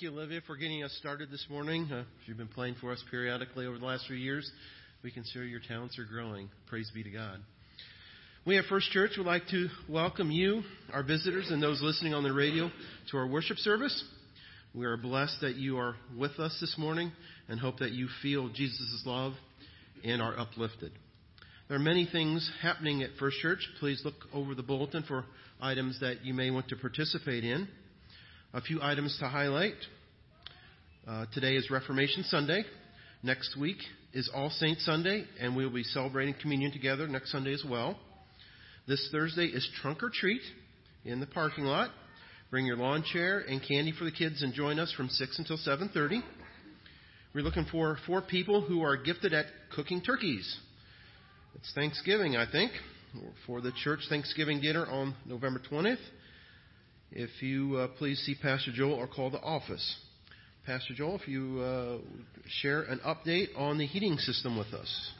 Thank you, Olivia, for getting us started this morning. If you've been playing for us periodically over the last few years, we can see your talents are growing. Praise be to God. We at First Church would like to welcome you, our visitors, and those listening on the radio to our worship service. We are blessed that you are with us this morning and hope that you feel Jesus' love and are uplifted. There are many things happening at First Church. Please look over the bulletin for items that you may want to participate in. A few items to highlight. Today is Reformation Sunday. Next week is All Saints Sunday, and we'll be celebrating communion together next Sunday as well. This Thursday is Trunk or Treat in the parking lot. Bring your lawn chair and candy for the kids and join us from 6 until 7:30. We're looking for 4 people who are gifted at cooking turkeys. It's Thanksgiving, I think, for the church Thanksgiving dinner on November 20th. If you please see Pastor Joel or call the office. Pastor Joel, if you share an update on the heating system with us.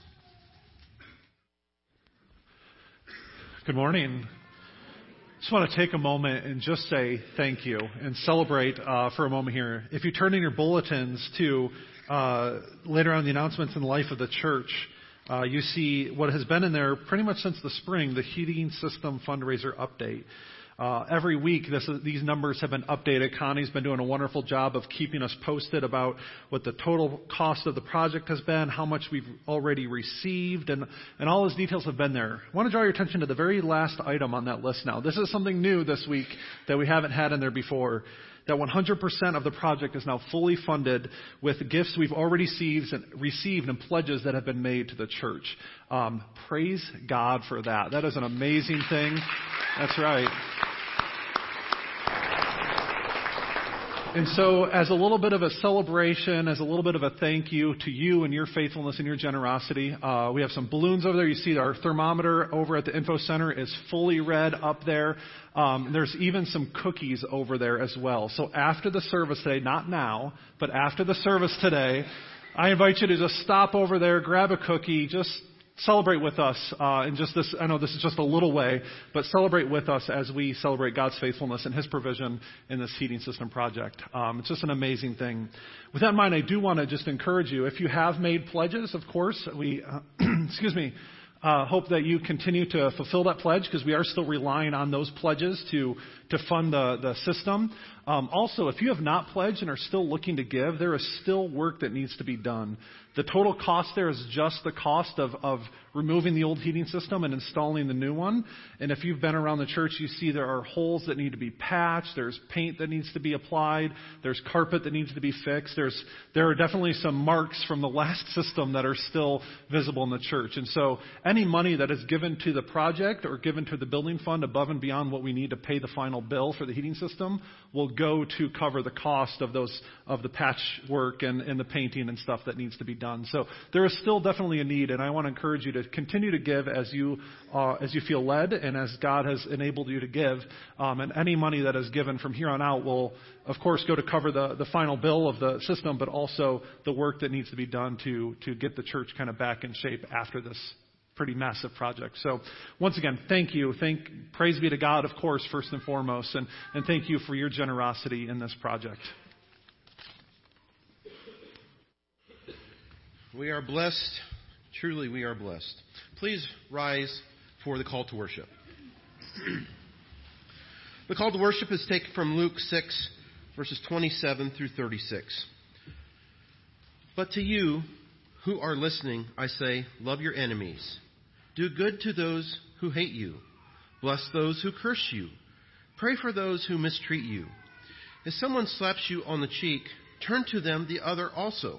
Good morning. Just want to take a moment and just say thank you and celebrate for a moment here. If you turn in your bulletins to later on the announcements in the life of the church, you see what has been in there pretty much since the spring, the heating system fundraiser update. Every week, these numbers have been updated. Connie's been doing a wonderful job of keeping us posted about what the total cost of the project has been, how much we've already received, and all those details have been there. I want to draw your attention to the very last item on that list now. This is something new this week that we haven't had in there before, that 100% of the project is now fully funded with gifts we've already received and pledges that have been made to the church. Praise God for that. That is an amazing thing. That's right. And so as a little bit of a celebration, as a little bit of a thank you to you and your faithfulness and your generosity, we have some balloons over there. You see our thermometer over at the Info Center is fully red up there. There's even some cookies over there as well. So after the service today, not now, but after the service today, I invite you to just stop over there, grab a cookie, just celebrate with us, and just this, I know this is just a little way, but celebrate with us as we celebrate God's faithfulness and His provision in this heating system project. It's just an amazing thing. With that in mind, I do want to just encourage you, if you have made pledges, of course, we, hope that you continue to fulfill that pledge because we are still relying on those pledges to fund the system. Also, if you have not pledged and are still looking to give, there is still work that needs to be done. The total cost there is just the cost of removing the old heating system and installing the new one. And if you've been around the church, you see there are holes that need to be patched. There's paint that needs to be applied. There's carpet that needs to be fixed. There are definitely some marks from the last system that are still visible in the church. And so any money that is given to the project or given to the building fund above and beyond what we need to pay the final bill for the heating system will go to cover the cost of those, of the patchwork and the painting and stuff that needs to be done. So there is still definitely a need, and I want to encourage you to continue to give as you feel led and as God has enabled you to give. And any money that is given from here on out will, of course, go to cover the final bill of the system, but also the work that needs to be done to get the church kind of back in shape after this pretty massive project. So once again, thank you. Praise be to God, of course, first and foremost, and thank you for your generosity in this project. We are blessed. Truly, we are blessed. Please rise for the call to worship. The call to worship is taken from Luke 6, verses 27 through 36. But to you who are listening, I say, love your enemies. Do good to those who hate you. Bless those who curse you. Pray for those who mistreat you. If someone slaps you on the cheek, turn to them the other also.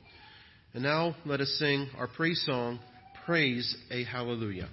And now let us sing our praise song, Praise a Hallelujah.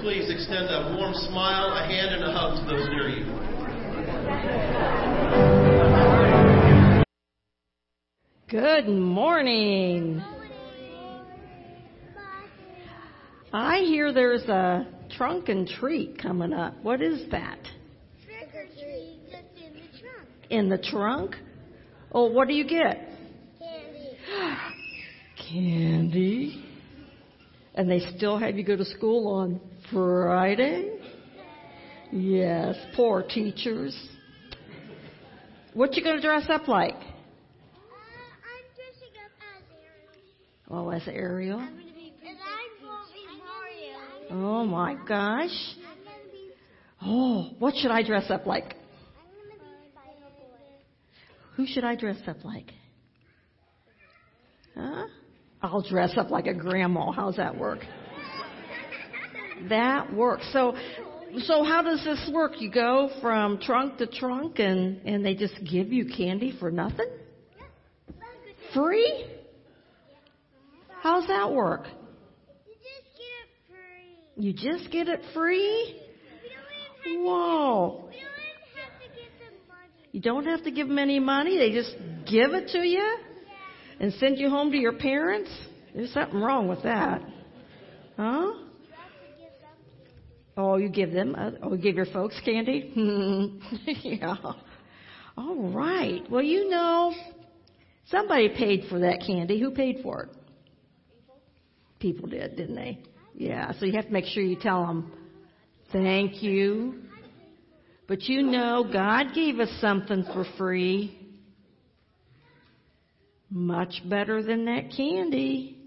Please extend a warm smile, a hand, and a hug to those near you. Good morning. I hear there's a trunk and treat coming up. What is that? Trunk or treat, just in the trunk. in the trunk? Oh, what do you get? Candy. Candy. And they still have you go to school on Friday? Yes, poor teachers. What you going to dress up like? I'm dressing up as Ariel. Oh, as Ariel? I'm going to be Princess Peach. I'm Mario. Oh, my gosh. Oh, what should I dress up like? I'm going to be Bible Boy. Who should I dress up like? Huh? I'll dress up like a grandma. How's that work? That works. So how does this work? You go from trunk to trunk and they just give you candy for nothing? Free? How's that work? You just get it free? Whoa. You don't have to give them any money. They just give it to you and send you home to your parents? There's something wrong with that. Huh? Oh, you give them? You give your folks candy? Yeah. All right. Well, you know, somebody paid for that candy. Who paid for it? People did, didn't they? Yeah. So you have to make sure you tell them, thank you. But you know, God gave us something for free. Much better than that candy.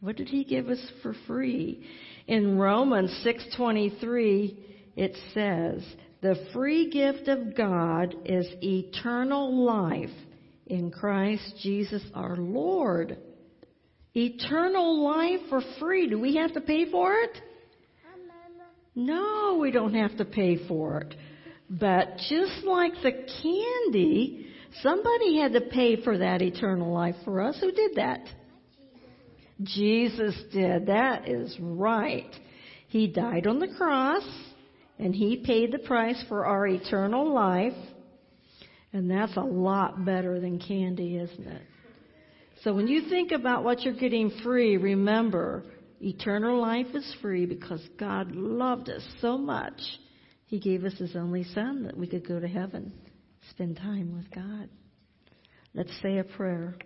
What did he give us for free? In Romans 6:23, it says, "The free gift of God is eternal life in Christ Jesus our Lord." Eternal life for free. Do we have to pay for it? No, we don't have to pay for it. But just like the candy, somebody had to pay for that eternal life for us. Who did that? Jesus did. That is right. He died on the cross, and he paid the price for our eternal life. And that's a lot better than candy, isn't it? So when you think about what you're getting free, remember, eternal life is free because God loved us so much. He gave us his only son that we could go to heaven. Spend time with God. Let's say a prayer.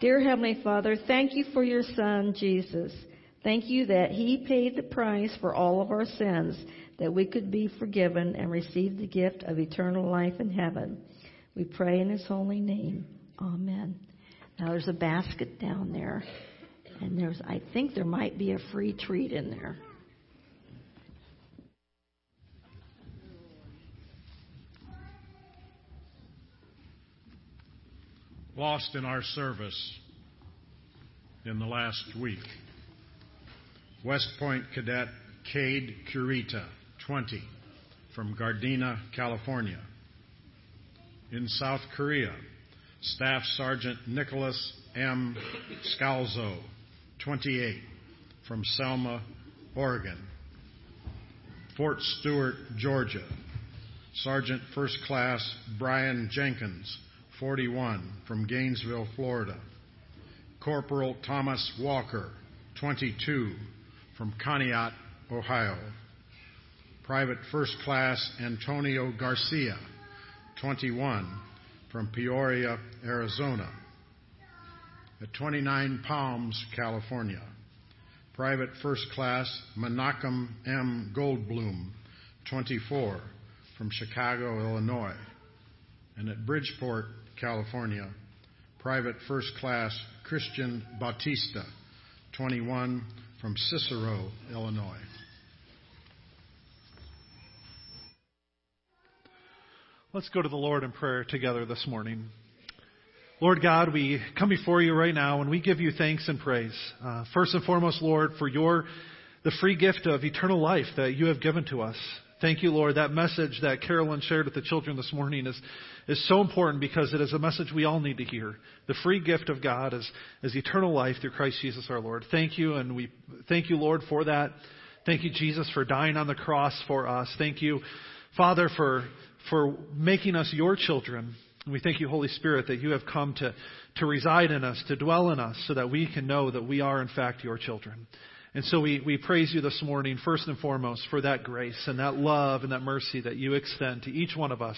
Dear Heavenly Father, thank you for your Son, Jesus. Thank you that he paid the price for all of our sins, that we could be forgiven and receive the gift of eternal life in heaven. We pray in his holy name. Amen. Now there's a basket down there, and I think there might be a free treat in there. Lost in our service in the last week, West Point cadet Cade Curita, 20, from Gardena, California. In South Korea, Staff Sergeant Nicholas M. Scalzo, 28, from Selma, Oregon. Fort Stewart, Georgia, Sergeant First Class Brian Jenkins, 41, from Gainesville, Florida. Corporal Thomas Walker, 22, from Conneaut, Ohio. Private First Class Antonio Garcia, 21, from Peoria, Arizona. At 29 Palms, California, Private First Class Menachem M. Goldblum, 24, from Chicago, Illinois. And at Bridgeport, California, Private First Class Christian Bautista, 21, from Cicero, Illinois. Let's go to the Lord in prayer together this morning. Lord God, we come before you right now and we give you thanks and praise. First and foremost, Lord, for the free gift of eternal life that you have given to us. Thank you, Lord. That message that Carolyn shared with the children this morning is so important because it is a message we all need to hear. The free gift of God is eternal life through Christ Jesus our Lord. Thank you, and we thank you, Lord, for that. Thank you, Jesus, for dying on the cross for us. Thank you, Father, for making us your children. And we thank you, Holy Spirit, that you have come to reside in us, to dwell in us, so that we can know that we are, in fact, your children. And so we praise you this morning, first and foremost, for that grace and that love and that mercy that you extend to each one of us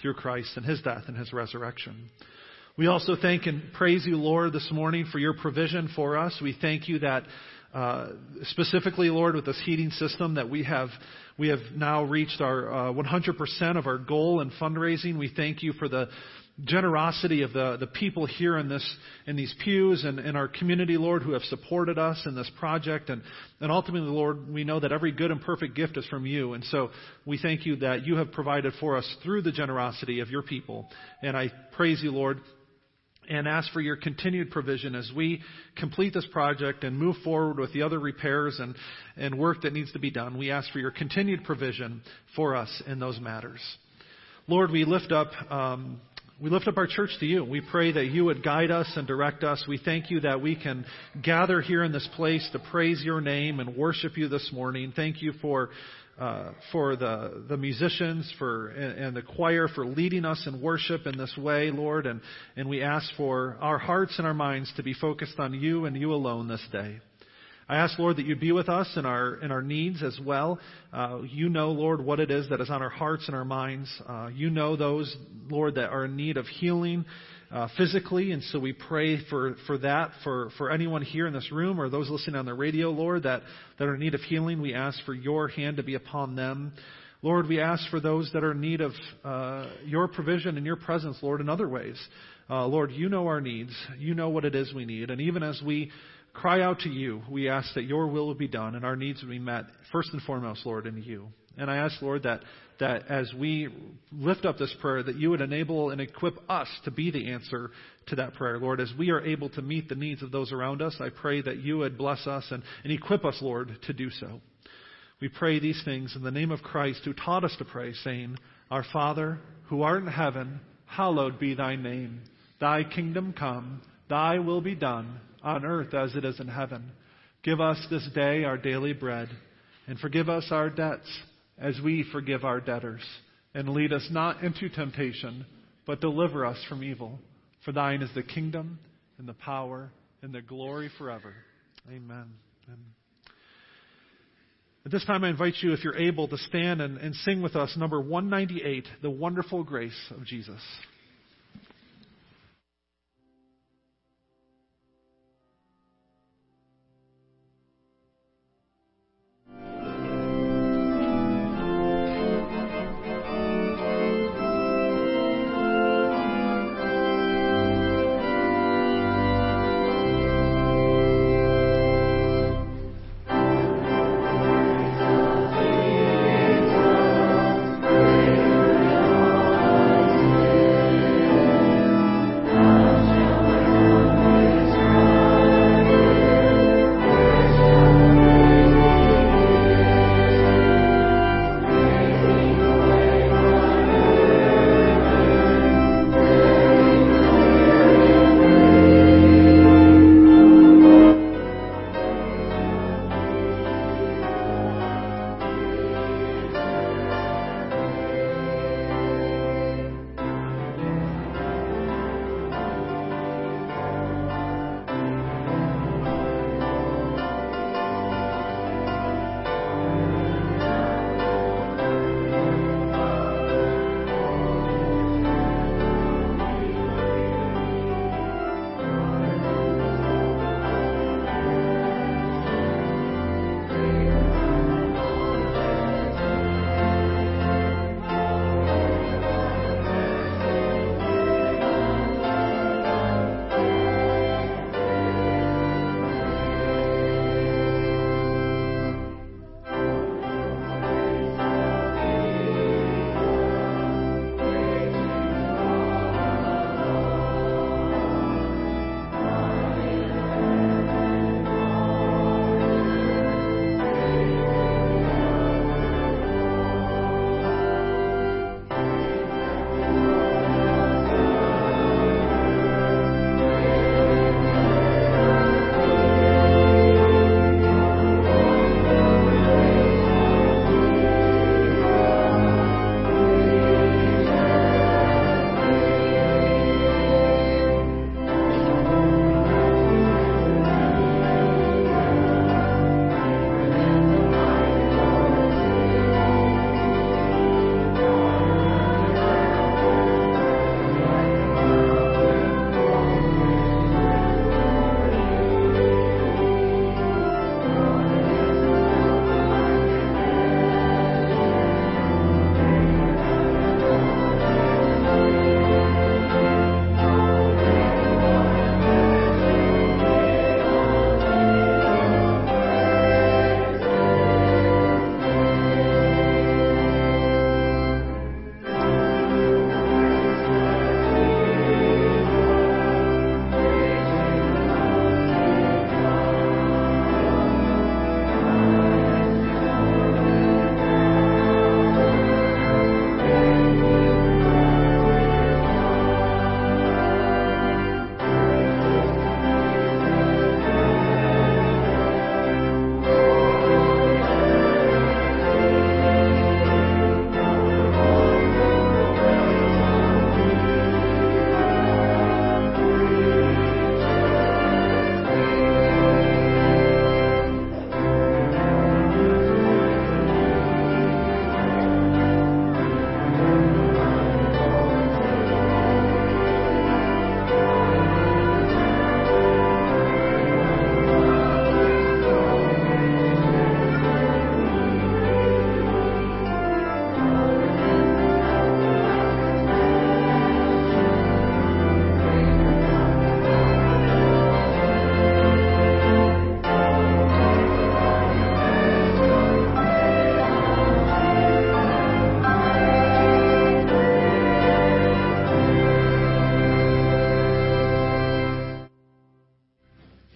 through Christ and his death and his resurrection. We also thank and praise you, Lord, this morning for your provision for us. We thank you that specifically, Lord, with this heating system that we have now reached our 100% of our goal in fundraising. We thank you for the generosity of the people here in these pews and in our community, Lord, who have supported us in this project. And ultimately, Lord, we know that every good and perfect gift is from you. And so we thank you that you have provided for us through the generosity of your people. And I praise you, Lord, and ask for your continued provision as we complete this project and move forward with the other repairs and work that needs to be done. We ask for your continued provision for us in those matters. Lord, we lift up our church to you. We pray that you would guide us and direct us. We thank you that we can gather here in this place to praise your name and worship you this morning. Thank you for the musicians and the choir for leading us in worship in this way, Lord. And we ask for our hearts and our minds to be focused on you and you alone this day. I ask, Lord, that you'd be with us in our needs as well. You know, Lord, what it is that is on our hearts and our minds. You know those, Lord, that are in need of healing physically. And so we pray for that, for anyone here in this room or those listening on the radio, Lord, that are in need of healing. We ask for your hand to be upon them. Lord, we ask for those that are in need of your provision and your presence, Lord, in other ways. Lord, you know our needs. You know what it is we need. And even as we cry out to you, we ask that your will be done and our needs will be met first and foremost, Lord, in you. And I ask, Lord, that as we lift up this prayer, that you would enable and equip us to be the answer to that prayer, Lord. As we are able to meet the needs of those around us, I pray that you would bless us and equip us, Lord, to do so. We pray these things in the name of Christ, who taught us to pray, saying, Our Father, who art in heaven, hallowed be thy name. Thy kingdom come, thy will be done, on earth as it is in heaven. Give us this day our daily bread, and forgive us our debts as we forgive our debtors. And lead us not into temptation, but deliver us from evil. For thine is the kingdom, and the power, and the glory forever. Amen. At this time, I invite you, if you're able, to stand and sing with us number 198, The Wonderful Grace of Jesus.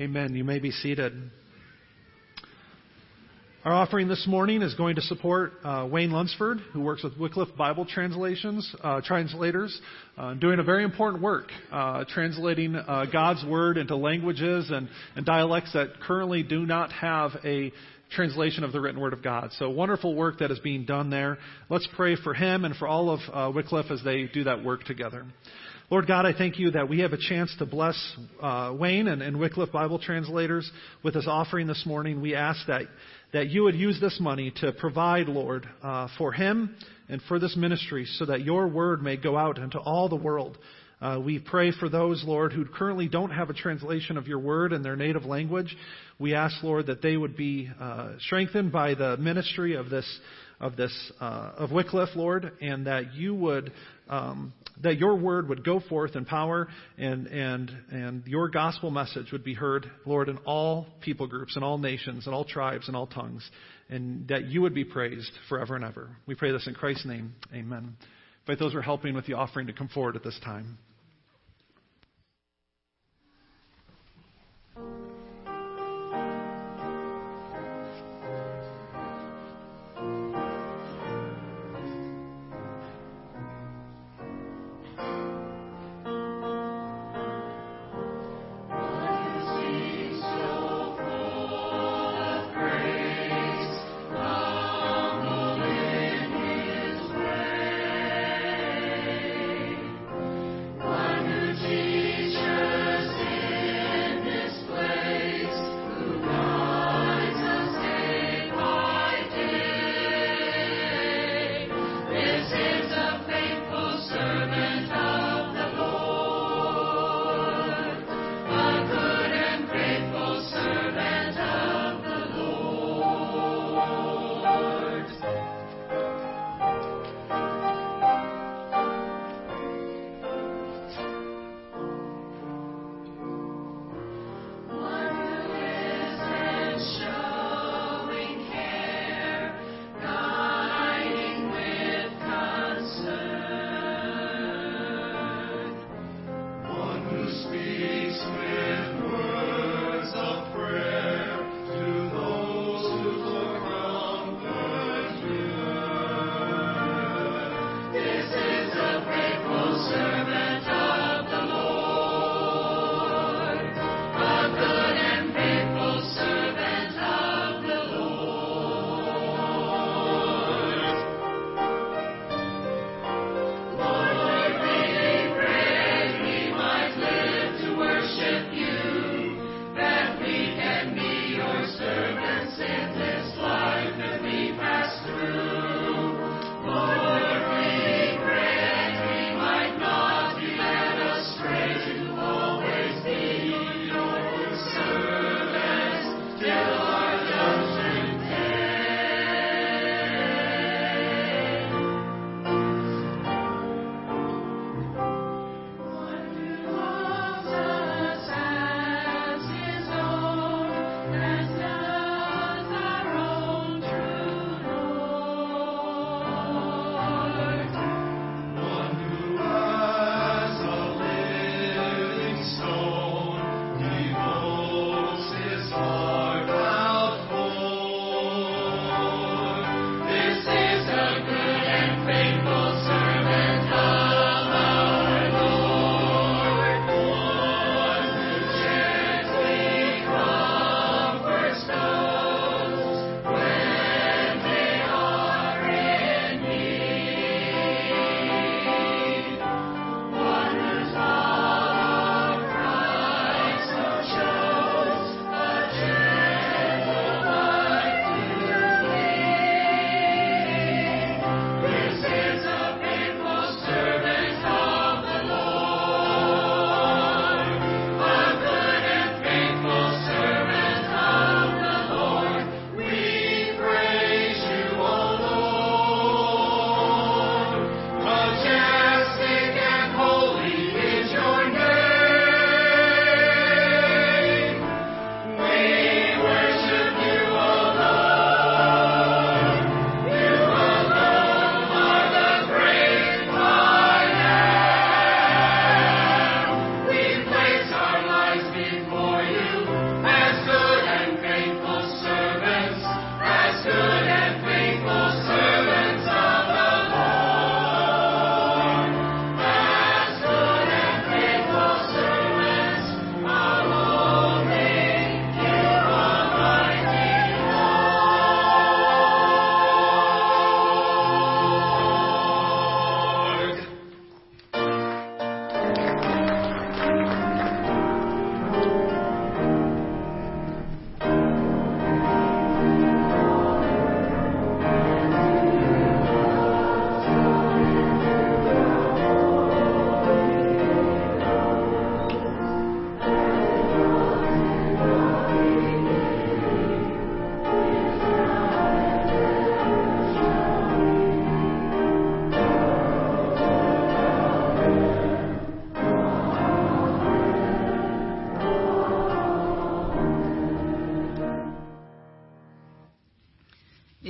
Amen. You may be seated. Our offering this morning is going to support Wayne Lunsford, who works with Wycliffe Bible translators, doing a very important work, translating God's Word into languages and dialects that currently do not have a translation of the written Word of God. So wonderful work that is being done there. Let's pray for him and for all of Wycliffe as they do that work together. Lord God, I thank you that we have a chance to bless Wayne and Wycliffe Bible translators with this offering this morning. We ask that you would use this money to provide, Lord, for him and for this ministry so that your word may go out into all the world. We pray for those, Lord, who currently don't have a translation of your word in their native language. We ask, Lord, that they would be strengthened by the ministry of Wycliffe, Lord, and that you would that your word would go forth in power and your gospel message would be heard, Lord, in all people groups, in all nations, in all tribes, in all tongues, and that you would be praised forever and ever. We pray this in Christ's name. Amen. Invite those who are helping with the offering to come forward at this time. Play.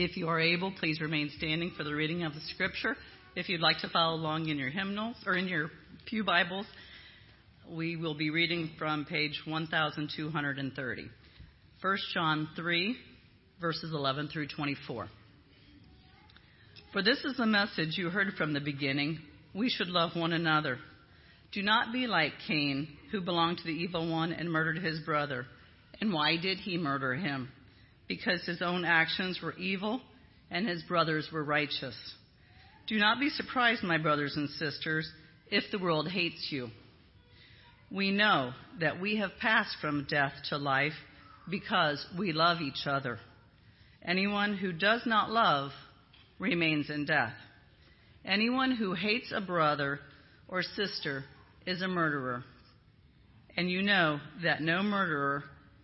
If you are able, please remain standing for the reading of the scripture. If you'd like to follow along in your hymnals or in your pew Bibles, we will be reading from page 1230. 1 John 3, verses 11 through 24. For this is the message you heard from the beginning. We should love one another. Do not be like Cain, who belonged to the evil one and murdered his brother. And why did he murder him? Because his own actions were evil and his brothers were righteous. Do not be surprised, my brothers and sisters, if the world hates you. We know that we have passed from death to life because we love each other. Anyone who does not love remains in death. Anyone who hates a brother or sister is a murderer. And you know that no murderer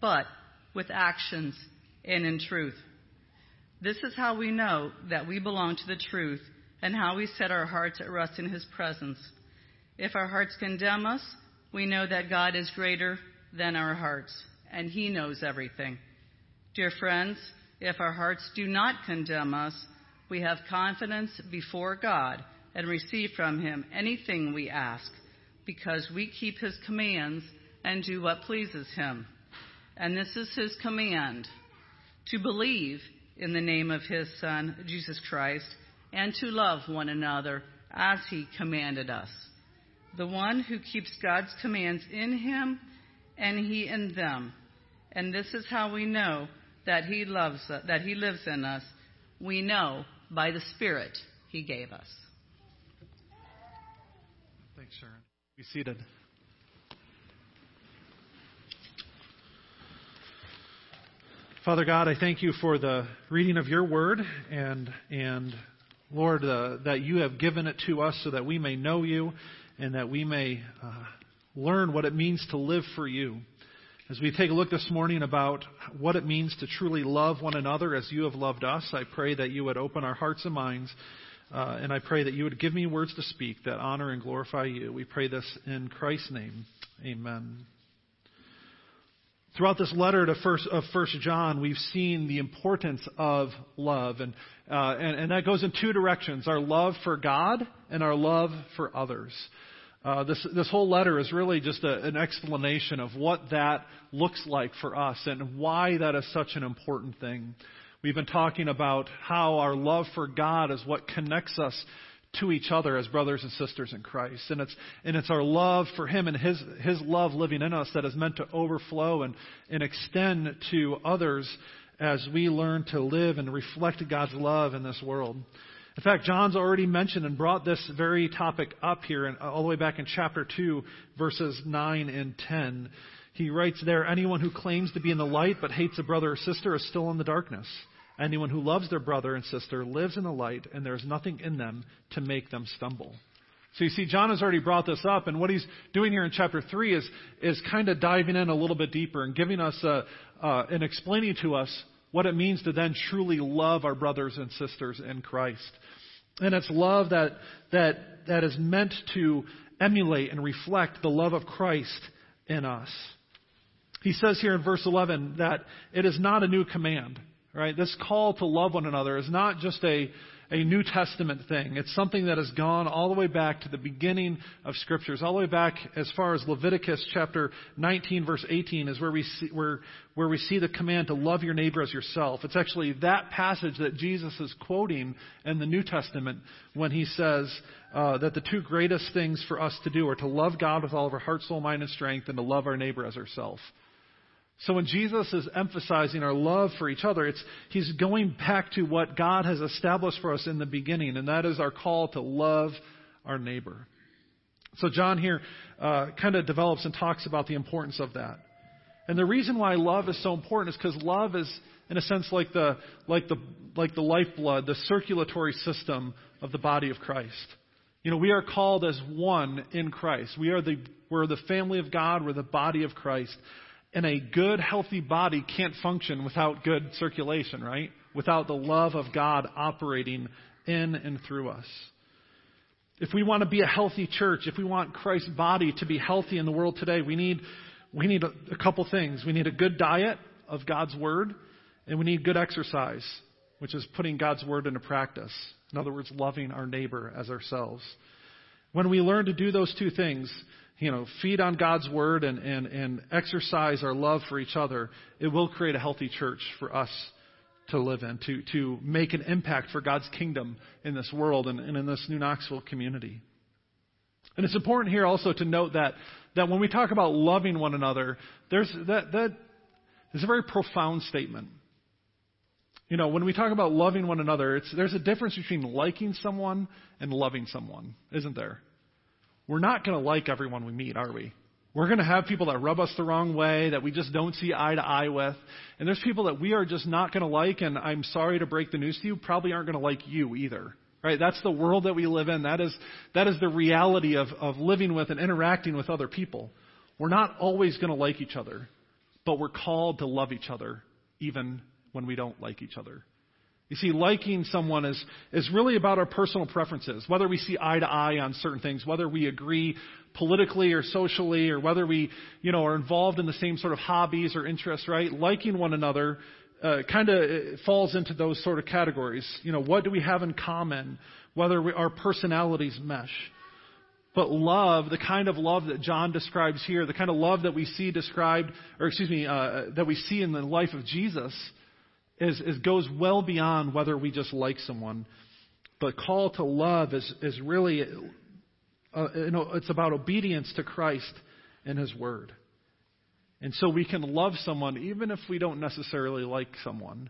but with actions and in truth. This is how we know that we belong to the truth and how we set our hearts at rest in his presence. If our hearts condemn us, we know that God is greater than our hearts, and he knows everything. Dear friends, if our hearts do not condemn us, we have confidence before God and receive from him anything we ask, because we keep his commands and do what pleases him. And this is his command, to believe in the name of his Son, Jesus Christ, and to love one another as he commanded us. The one who keeps God's commands in him and he in them. And this is how we know that he lives in us. We know by the Spirit he gave us. Thanks, Sharon. Be seated. Father God, I thank you for the reading of your word, and Lord, that you have given it to us so that we may know you and that we may learn what it means to live for you. As we take a look this morning about what it means to truly love one another as you have loved us, I pray that you would open our hearts and minds, and I pray that you would give me words to speak that honor and glorify you. We pray this in Christ's name. Amen. Throughout this letter of First John, we've seen the importance of love, and that goes in two directions: our love for God and our love for others. This whole letter is really just an explanation of what that looks like for us and why that is such an important thing. We've been talking about how our love for God is what connects us to each other as brothers and sisters in Christ. And it's our love for him and his love living in us that is meant to overflow and extend to others as we learn to live and reflect God's love in this world. In fact, John's already mentioned and brought this very topic up here and all the way back in chapter 2, verses 9 and 10. He writes there, "Anyone who claims to be in the light but hates a brother or sister is still in the darkness. Anyone who loves their brother and sister lives in the light, and there is nothing in them to make them stumble." So you see, John has already brought this up, and what he's doing here in chapter 3 is kind of diving in a little bit deeper and giving us and explaining to us what it means to then truly love our brothers and sisters in Christ. And it's love that is meant to emulate and reflect the love of Christ in us. He says here in verse 11 that it is not a new command. Right? This call to love one another is not just a New Testament thing. It's something that has gone all the way back to the beginning of Scriptures, all the way back as far as Leviticus chapter 19, verse 18 is where we see the command to love your neighbor as yourself. It's actually that passage that Jesus is quoting in the New Testament when he says that the two greatest things for us to do are to love God with all of our heart, soul, mind, and strength, and to love our neighbor as ourselves. So when Jesus is emphasizing our love for each other, he's going back to what God has established for us in the beginning, and that is our call to love our neighbor. So John here kind of develops and talks about the importance of that. And the reason why love is so important is because love is in a sense, like the lifeblood, the circulatory system of the body of Christ. You know, we are called as one in Christ. We're the family of God. We're the body of Christ. And a good, healthy body can't function without good circulation, right? Without the love of God operating in and through us. If we want to be a healthy church, if we want Christ's body to be healthy in the world today, we need a couple things. We need a good diet of God's word, and we need good exercise, which is putting God's word into practice. In other words, loving our neighbor as ourselves. When we learn to do those two things, you know, feed on God's word and exercise our love for each other, it will create a healthy church for us to live in, to make an impact for God's kingdom in this world and in this New Knoxville community. And it's important here also to note that when we talk about loving one another, that is a very profound statement. You know, when we talk about loving one another, there's a difference between liking someone and loving someone, isn't there? We're not going to like everyone we meet, are we? We're going to have people that rub us the wrong way, that we just don't see eye to eye with. And there's people that we are just not going to like, and I'm sorry to break the news to you, probably aren't going to like you either. Right? That's the world that we live in. That is the reality of living with and interacting with other people. We're not always going to like each other, but we're called to love each other, even when we don't like each other. You see, liking someone is really about our personal preferences, whether we see eye to eye on certain things, whether we agree politically or socially, or whether we, you know, are involved in the same sort of hobbies or interests, right? Liking one another kind of falls into those sort of categories. You know, what do we have in common, whether our personalities mesh? But love, the kind of love that John describes here, the kind of love that we see that we see in the life of Jesus, goes well beyond whether we just like someone. But call to love is really, it's about obedience to Christ and His Word. And so we can love someone even if we don't necessarily like someone.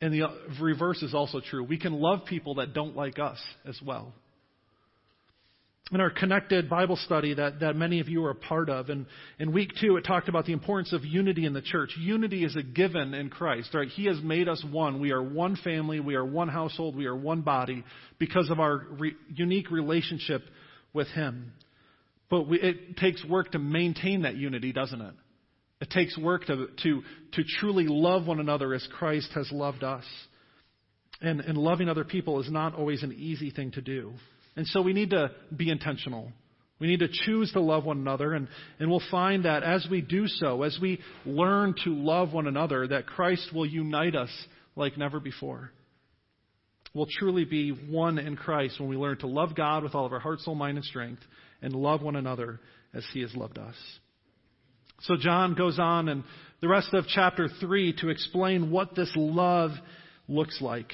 And the reverse is also true. We can love people that don't like us as well. In our connected Bible study that many of you are a part of, in week 2, it talked about the importance of unity in the church. Unity is a given in Christ, right? He has made us one. We are one family. We are one household. We are one body because of our unique relationship with Him. But it takes work to maintain that unity, doesn't it? It takes work to truly love one another as Christ has loved us. And loving other people is not always an easy thing to do. And so we need to be intentional. We need to choose to love one another. And we'll find that as we do so, as we learn to love one another, that Christ will unite us like never before. We'll truly be one in Christ when we learn to love God with all of our heart, soul, mind, and strength, and love one another as He has loved us. So John goes on in the rest of chapter 3 to explain what this love looks like.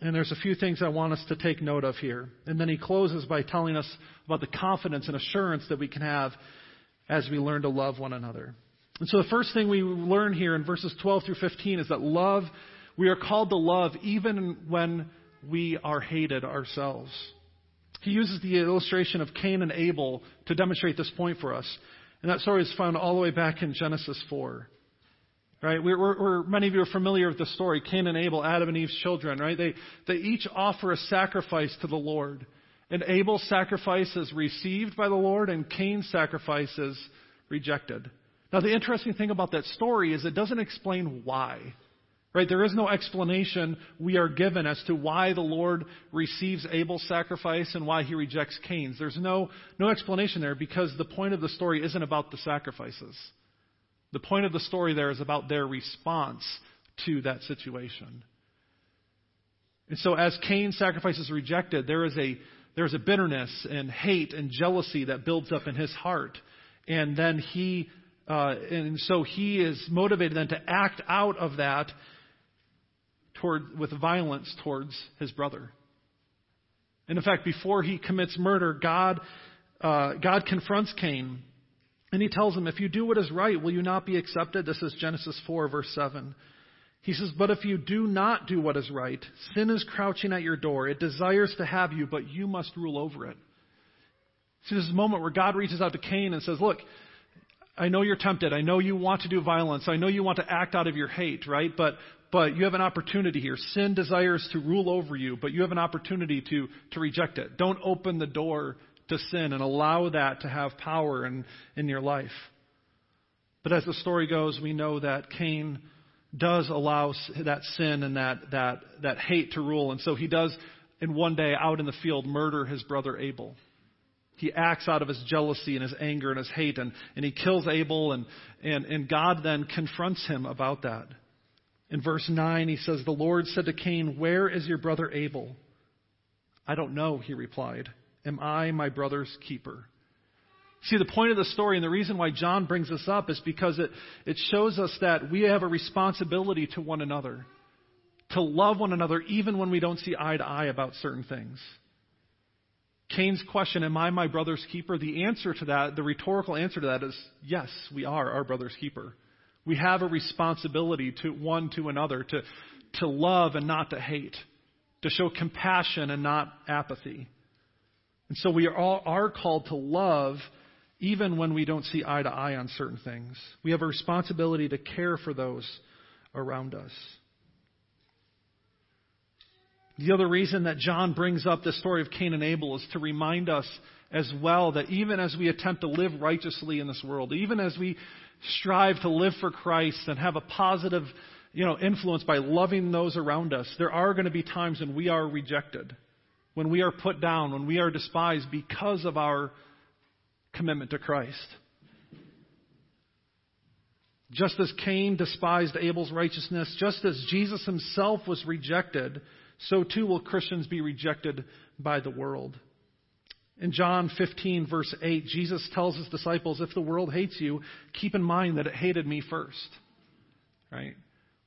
And there's a few things I want us to take note of here. And then he closes by telling us about the confidence and assurance that we can have as we learn to love one another. And so the first thing we learn here in verses 12 through 15 is that we are called to love even when we are hated ourselves. He uses the illustration of Cain and Abel to demonstrate this point for us. And that story is found all the way back in Genesis 4. Right, many of you are familiar with the story, Cain and Abel, Adam and Eve's children, right? They each offer a sacrifice to the Lord. And Abel's sacrifice is received by the Lord, and Cain's sacrifice is rejected. Now, the interesting thing about that story is it doesn't explain why. Right? There is no explanation we are given as to why the Lord receives Abel's sacrifice and why He rejects Cain's. There's no explanation there because the point of the story isn't about the sacrifices. The point of the story there is about their response to that situation. And so as Cain's sacrifice is rejected, there is a bitterness and hate and jealousy that builds up in his heart. And then he is motivated then to act out of that with violence towards his brother. And in fact, before he commits murder, God confronts Cain. And He tells him, if you do what is right, will you not be accepted? This is Genesis 4, verse 7. He says, but if you do not do what is right, sin is crouching at your door. It desires to have you, but you must rule over it. See, this is a moment where God reaches out to Cain and says, look, I know you're tempted. I know you want to do violence. I know you want to act out of your hate, right? But but you have an opportunity here. Sin desires to rule over you, but you have an opportunity to reject it. Don't open the door to sin and allow that to have power in your life. But as the story goes, we know that Cain does allow that sin and that hate to rule. And so he does, in one day out in the field, murder his brother Abel. He acts out of his jealousy and his anger and his hate, and he kills Abel, and God then confronts him about that. In verse 9, he says, "The Lord said to Cain, 'Where is your brother Abel?' 'I don't know,' he replied. 'Am I my brother's keeper?'" See, the point of the story and the reason why John brings this up is because it shows us that we have a responsibility to one another, to love one another even when we don't see eye to eye about certain things. Cain's question, "Am I my brother's keeper?" The answer to that, the rhetorical answer to that is, yes, we are our brother's keeper. We have a responsibility to one to another, to love and not to hate, to show compassion and not apathy. And so we are called to love even when we don't see eye to eye on certain things. We have a responsibility to care for those around us. The other reason that John brings up the story of Cain and Abel is to remind us as well that even as we attempt to live righteously in this world, even as we strive to live for Christ and have a positive, influence by loving those around us, there are going to be times when we are rejected, when we are put down, when we are despised because of our commitment to Christ. Just as Cain despised Abel's righteousness, just as Jesus himself was rejected, so too will Christians be rejected by the world. In John 15, verse 8, Jesus tells his disciples, "If the world hates you, keep in mind that it hated me first." Right?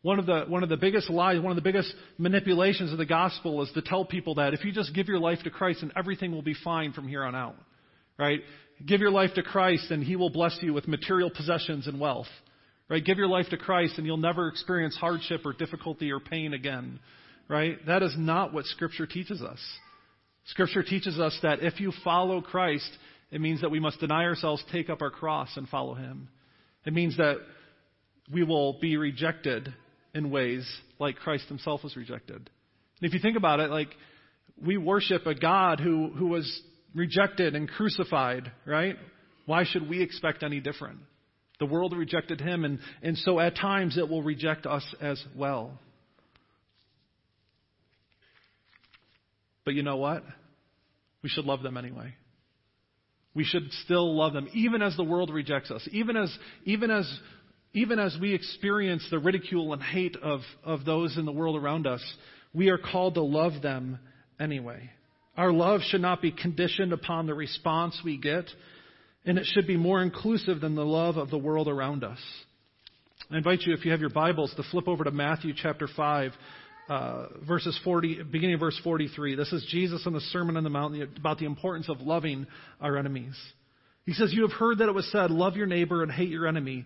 One of the biggest lies, one of the biggest manipulations of the gospel is to tell people that if you just give your life to Christ, and everything will be fine from here on out. Right? Give your life to Christ and he will bless you with material possessions and wealth. Right? Give your life to Christ and you'll never experience hardship or difficulty or pain again. Right? That is not what Scripture teaches us. Scripture teaches us that if you follow Christ, it means that we must deny ourselves, take up our cross, and follow him. It means that we will be rejected in ways like Christ himself was rejected. And if you think about it, like, we worship a God who was rejected and crucified, right? Why should we expect any different? The world rejected him, and so at times it will reject us as well. But you know what? We should love them anyway. We should still love them, even as the world rejects us, even as we experience the ridicule and hate of those in the world around us. We are called to love them anyway. Our love should not be conditioned upon the response we get, and it should be more inclusive than the love of the world around us. I invite you, if you have your Bibles, to flip over to Matthew chapter 5. Beginning of verse 43. This is Jesus on the Sermon on the Mount about the importance of loving our enemies. He says, "You have heard that it was said, 'Love your neighbor and hate your enemy.'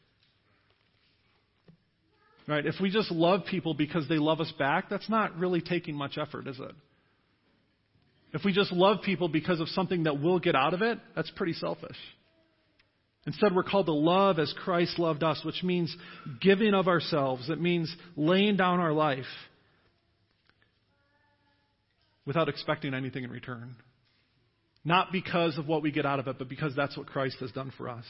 Right? If we just love people because they love us back, that's not really taking much effort, is it? If we just love people because of something that we'll get out of it, that's pretty selfish. Instead, we're called to love as Christ loved us, which means giving of ourselves. It means laying down our life without expecting anything in return. Not because of what we get out of it, but because that's what Christ has done for us.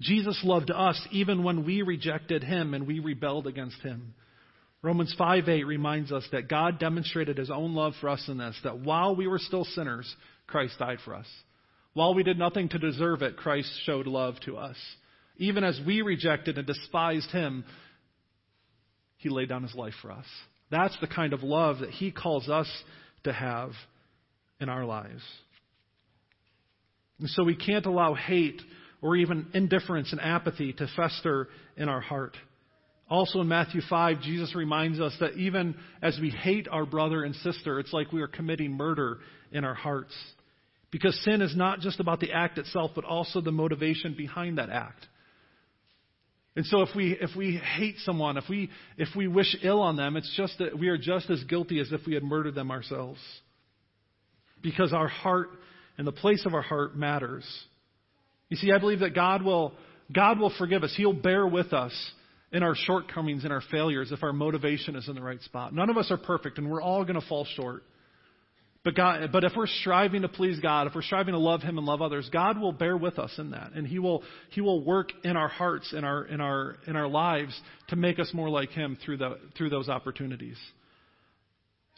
Jesus loved us even when we rejected him and we rebelled against him. Romans 5:8 reminds us that God demonstrated his own love for us in this, that while we were still sinners, Christ died for us. While we did nothing to deserve it, Christ showed love to us. Even as we rejected and despised him, he laid down his life for us. That's the kind of love that he calls us to have in our lives. And so we can't allow hate or even indifference and apathy to fester in our heart. Also in Matthew 5, Jesus reminds us that even as we hate our brother and sister, it's like we are committing murder in our hearts. Because sin is not just about the act itself, but also the motivation behind that act. And so if we hate someone, if we wish ill on them, it's just that we are just as guilty as if we had murdered them ourselves. Because our heart and the place of our heart matters. You see, I believe that God will forgive us. He'll bear with us in our shortcomings and our failures if our motivation is in the right spot. None of us are perfect, and we're all going to fall short. But if we're striving to please God, if we're striving to love Him and love others, God will bear with us in that, and He will work in our hearts, in our lives, to make us more like Him through those opportunities.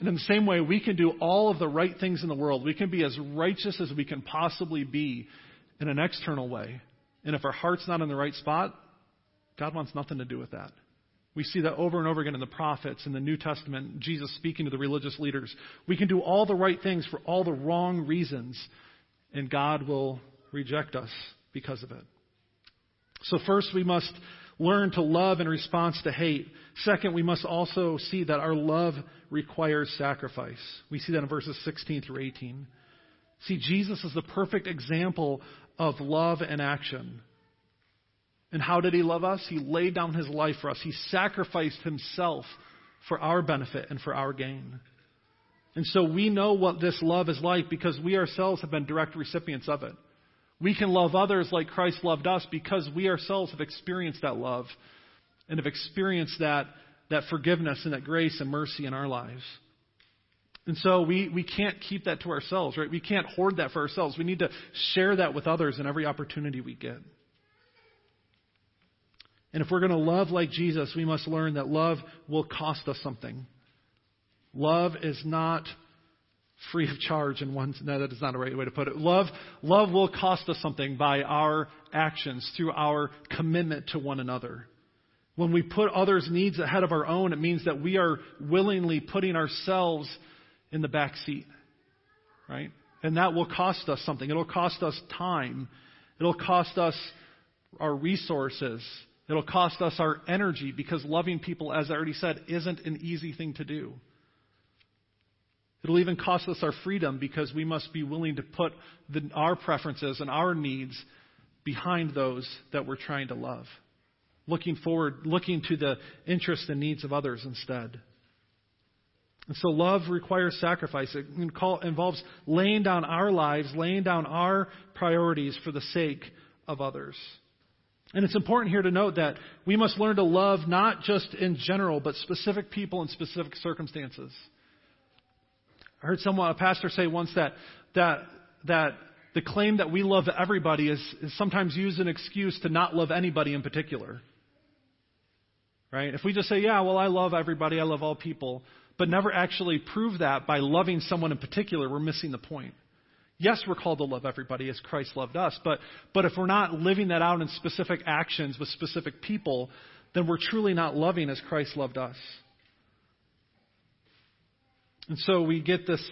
And in the same way, we can do all of the right things in the world. We can be as righteous as we can possibly be in an external way, and if our heart's not in the right spot, God wants nothing to do with that. We see that over and over again in the prophets, in the New Testament, Jesus speaking to the religious leaders. We can do all the right things for all the wrong reasons, and God will reject us because of it. So first, we must learn to love in response to hate. Second, we must also see that our love requires sacrifice. We see that in verses 16 through 18. See, Jesus is the perfect example of love in action. And how did He love us? He laid down His life for us. He sacrificed Himself for our benefit and for our gain. And so we know what this love is like because we ourselves have been direct recipients of it. We can love others like Christ loved us because we ourselves have experienced that love and have experienced that forgiveness and that grace and mercy in our lives. And so we can't keep that to ourselves, right? We can't hoard that for ourselves. We need to share that with others in every opportunity we get. And if we're going to love like Jesus, we must learn that love will cost us something. Love is not free of charge in one. No, that is not a right way to put it. Love will cost us something by our actions, through our commitment to one another. When we put others' needs ahead of our own, it means that we are willingly putting ourselves in the back seat, right? And that will cost us something. It'll cost us time. It'll cost us our resources. It'll cost us our energy because loving people, as I already said, isn't an easy thing to do. It'll even cost us our freedom because we must be willing to put our preferences and our needs behind those that we're trying to love. Looking to the interests and needs of others instead. And so love requires sacrifice. It involves laying down our lives, laying down our priorities for the sake of others. And it's important here to note that we must learn to love not just in general, but specific people in specific circumstances. I heard a pastor say once that the claim that we love everybody is sometimes used an excuse to not love anybody in particular. Right? If we just say, yeah, well, I love everybody, I love all people, but never actually prove that by loving someone in particular, we're missing the point. Yes, we're called to love everybody as Christ loved us, but if we're not living that out in specific actions with specific people, then we're truly not loving as Christ loved us. And so we get this,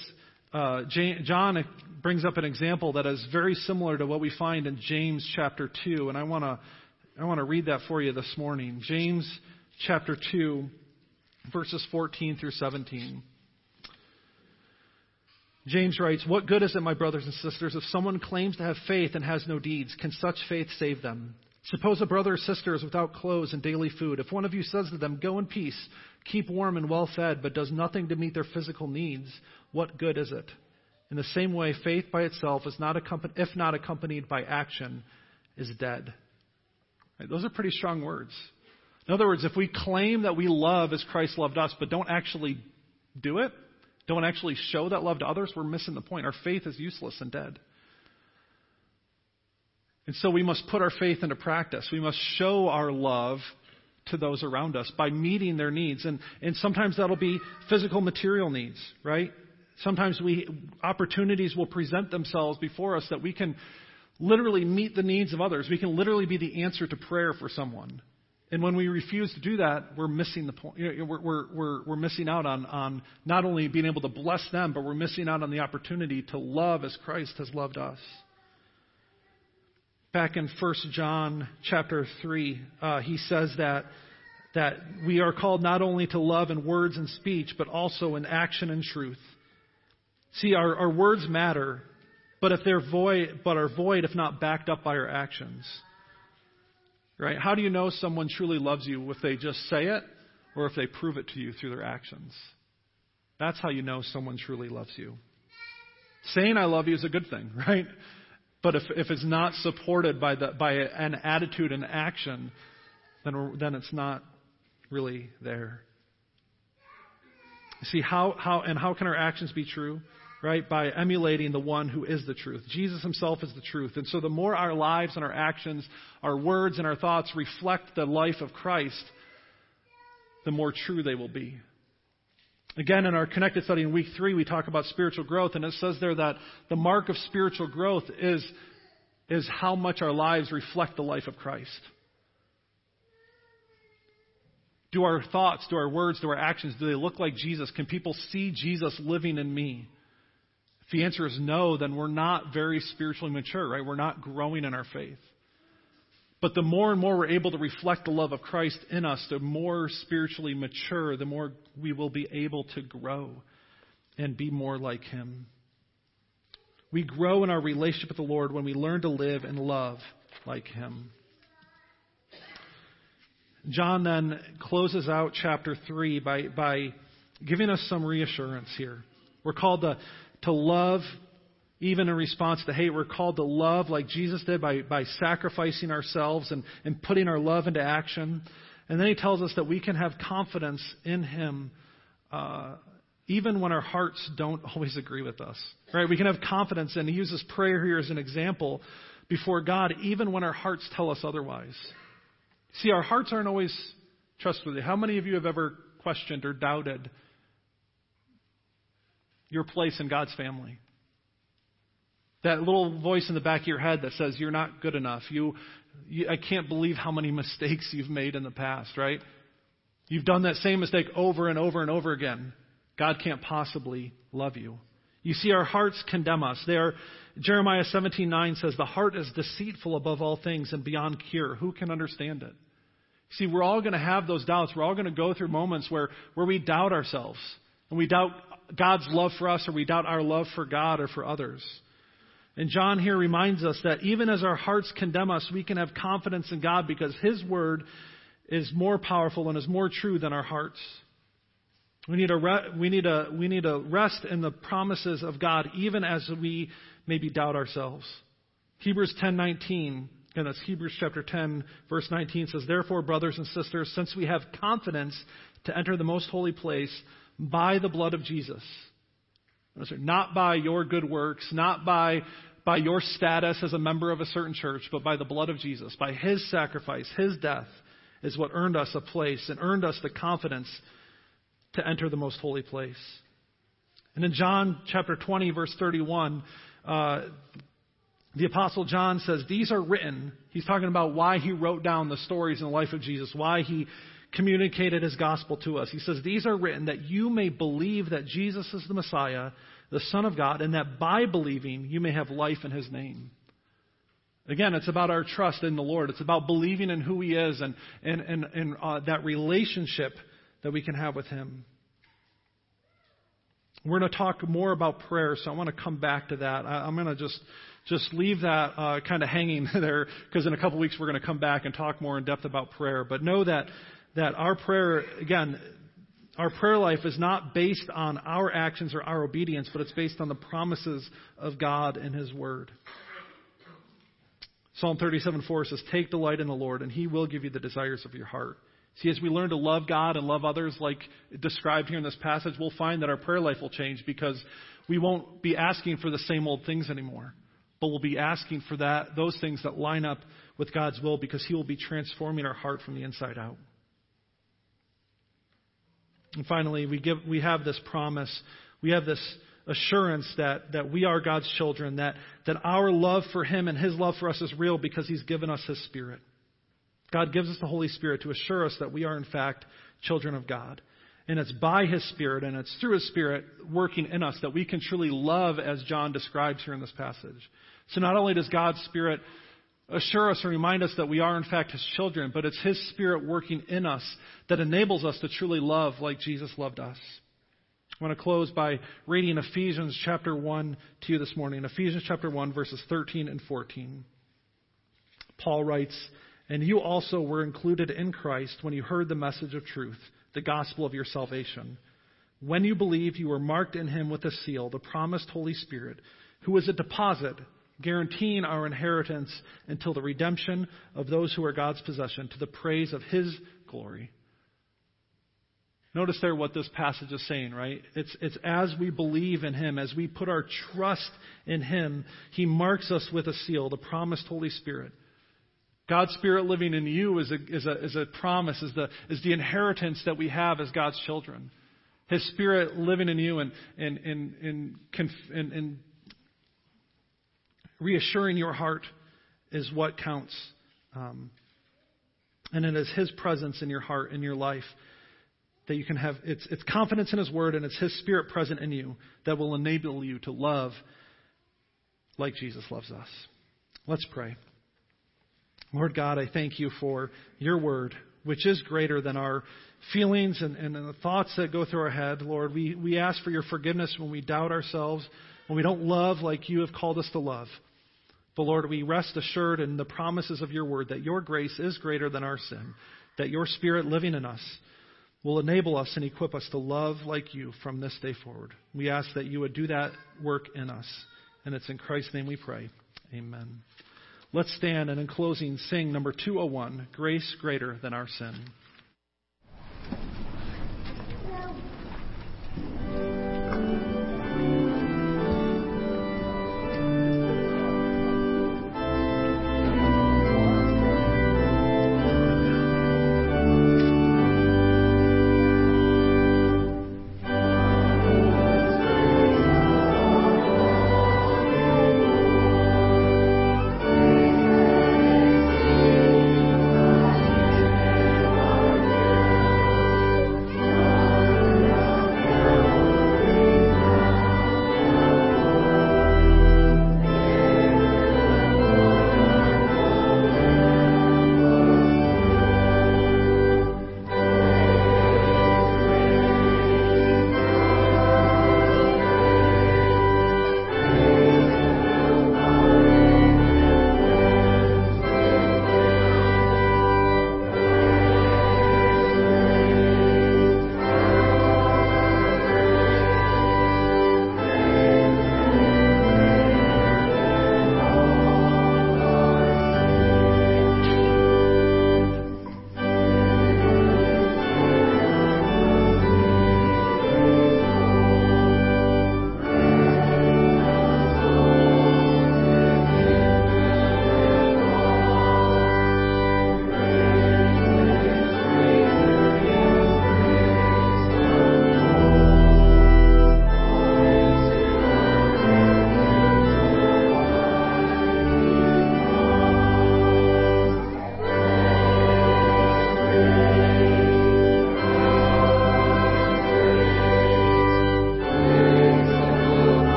John brings up an example that is very similar to what we find in James chapter 2, and I want to read that for you this morning. James chapter 2, verses 14 through 17. James writes, "What good is it, my brothers and sisters, if someone claims to have faith and has no deeds? Can such faith save them? Suppose a brother or sister is without clothes and daily food. If one of you says to them, 'Go in peace, keep warm and well fed,' but does nothing to meet their physical needs, what good is it? In the same way, faith by itself, if not accompanied by action, is dead." Right? Those are pretty strong words. In other words, if we claim that we love as Christ loved us, but don't actually do it, don't actually show that love to others, we're missing the point. Our faith is useless and dead. And so we must put our faith into practice. We must show our love to those around us by meeting their needs. And sometimes that'll be physical, material needs, right? Sometimes opportunities will present themselves before us that we can literally meet the needs of others. We can literally be the answer to prayer for someone. And when we refuse to do that, we're missing the point. We're missing out on not only being able to bless them, but we're missing out on the opportunity to love as Christ has loved us. Back in First John chapter 3, he says that that we are called not only to love in words and speech, but also in action and truth. See, our words matter, but if they're void, but are void if not backed up by our actions. Right? How do you know someone truly loves you? If they just say it, or if they prove it to you through their actions? That's how you know someone truly loves you. Saying I love you is a good thing, right? But if it's not supported by an attitude and action, then it's not really there. See, how can our actions be true? Right? By emulating the one who is the truth. Jesus himself is the truth. And so the more our lives and our actions, our words and our thoughts reflect the life of Christ, the more true they will be. Again, in our Connected study in week 3, we talk about spiritual growth, and it says there that the mark of spiritual growth is how much our lives reflect the life of Christ. Do our thoughts, do our words, do our actions, do they look like Jesus? Can people see Jesus living in me? If the answer is no, then we're not very spiritually mature, right? We're not growing in our faith. But the more and more we're able to reflect the love of Christ in us, the more spiritually mature, the more we will be able to grow and be more like him. We grow in our relationship with the Lord when we learn to live and love like him. John then closes out chapter 3 by giving us some reassurance here. We're called to love even in response to hate. We're called to love like Jesus did by sacrificing ourselves and putting our love into action. And then he tells us that we can have confidence in him even when our hearts don't always agree with us. Right? We can have confidence, and he uses prayer here as an example before God even when our hearts tell us otherwise. See, our hearts aren't always trustworthy. How many of you have ever questioned or doubted your place in God's family? That little voice in the back of your head that says you're not good enough. I can't believe how many mistakes you've made in the past, right? You've done that same mistake over and over and over again. God can't possibly love you. You see, our hearts condemn us. Jeremiah 17:9 says, the heart is deceitful above all things and beyond cure. Who can understand it? See, we're all going to have those doubts. We're all going to go through moments where we doubt ourselves. And we doubt God's love for us, or we doubt our love for God or for others. And John here reminds us that even as our hearts condemn us, we can have confidence in God because his word is more powerful and is more true than our hearts. We need to rest in the promises of God, even as we maybe doubt ourselves. Hebrews 10:19, and that's Hebrews chapter 10, verse 19 says, therefore, brothers and sisters, since we have confidence to enter the most holy place by the blood of Jesus, not by your good works, not by your status as a member of a certain church, but by the blood of Jesus, by his sacrifice, his death is what earned us a place and earned us the confidence to enter the most holy place. And in John chapter 20, verse 31, the Apostle John says, these are written. He's talking about why he wrote down the stories in the life of Jesus, why he communicated his gospel to us. He says, these are written that you may believe that Jesus is the Messiah, the Son of God, and that by believing you may have life in his name. Again, it's about our trust in the Lord. It's about believing in who he is and that relationship that we can have with him. We're going to talk more about prayer, so I want to come back to that. I'm going to just leave that kind of hanging there, because in a couple weeks we're going to come back and talk more in depth about prayer. But know that our prayer, again, our prayer life is not based on our actions or our obedience, but it's based on the promises of God and his word. Psalm 37:4 says, take delight in the Lord, and he will give you the desires of your heart. See, as we learn to love God and love others like described here in this passage, we'll find that our prayer life will change because we won't be asking for the same old things anymore, but we'll be asking for those things that line up with God's will, because he will be transforming our heart from the inside out. And finally, we have this promise. We have this assurance that we are God's children, that our love for him and his love for us is real because he's given us his Spirit. God gives us the Holy Spirit to assure us that we are, in fact, children of God. And it's by his Spirit, and it's through his Spirit working in us that we can truly love as John describes here in this passage. So not only does God's Spirit assure us and remind us that we are, in fact, His children, but it's His Spirit working in us that enables us to truly love like Jesus loved us. I want to close by reading Ephesians chapter 1 to you this morning. Ephesians chapter 1, verses 13 and 14. Paul writes, "And you also were included in Christ when you heard the message of truth, the gospel of your salvation. When you believed, you were marked in Him with a seal, the promised Holy Spirit, who is a deposit guaranteeing our inheritance until the redemption of those who are God's possession, to the praise of His glory." Notice there what this passage is saying, right? It's as we believe in Him, as we put our trust in Him, He marks us with a seal, the promised Holy Spirit. God's Spirit living in you is a promise, is the inheritance that we have as God's children. His Spirit living in you and reassuring your heart is what counts. And it is His presence in your heart, in your life, that you can have. It's confidence in His Word, and it's His Spirit present in you that will enable you to love like Jesus loves us. Let's pray. Lord God, I thank You for Your Word, which is greater than our feelings and the thoughts that go through our head. Lord, we ask for Your forgiveness when we doubt ourselves, when we don't love like You have called us to love. But Lord, we rest assured in the promises of Your Word that Your grace is greater than our sin, that Your Spirit living in us will enable us and equip us to love like You from this day forward. We ask that You would do that work in us. And it's in Christ's name we pray. Amen. Let's stand and in closing sing number 201, Grace Greater Than Our Sin.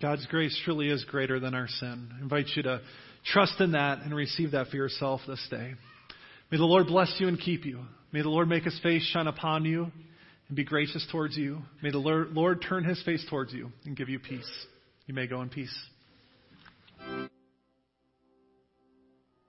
God's grace truly is greater than our sin. I invite you to trust in that and receive that for yourself this day. May the Lord bless you and keep you. May the Lord make his face shine upon you and be gracious towards you. May the Lord turn his face towards you and give you peace. You may go in peace.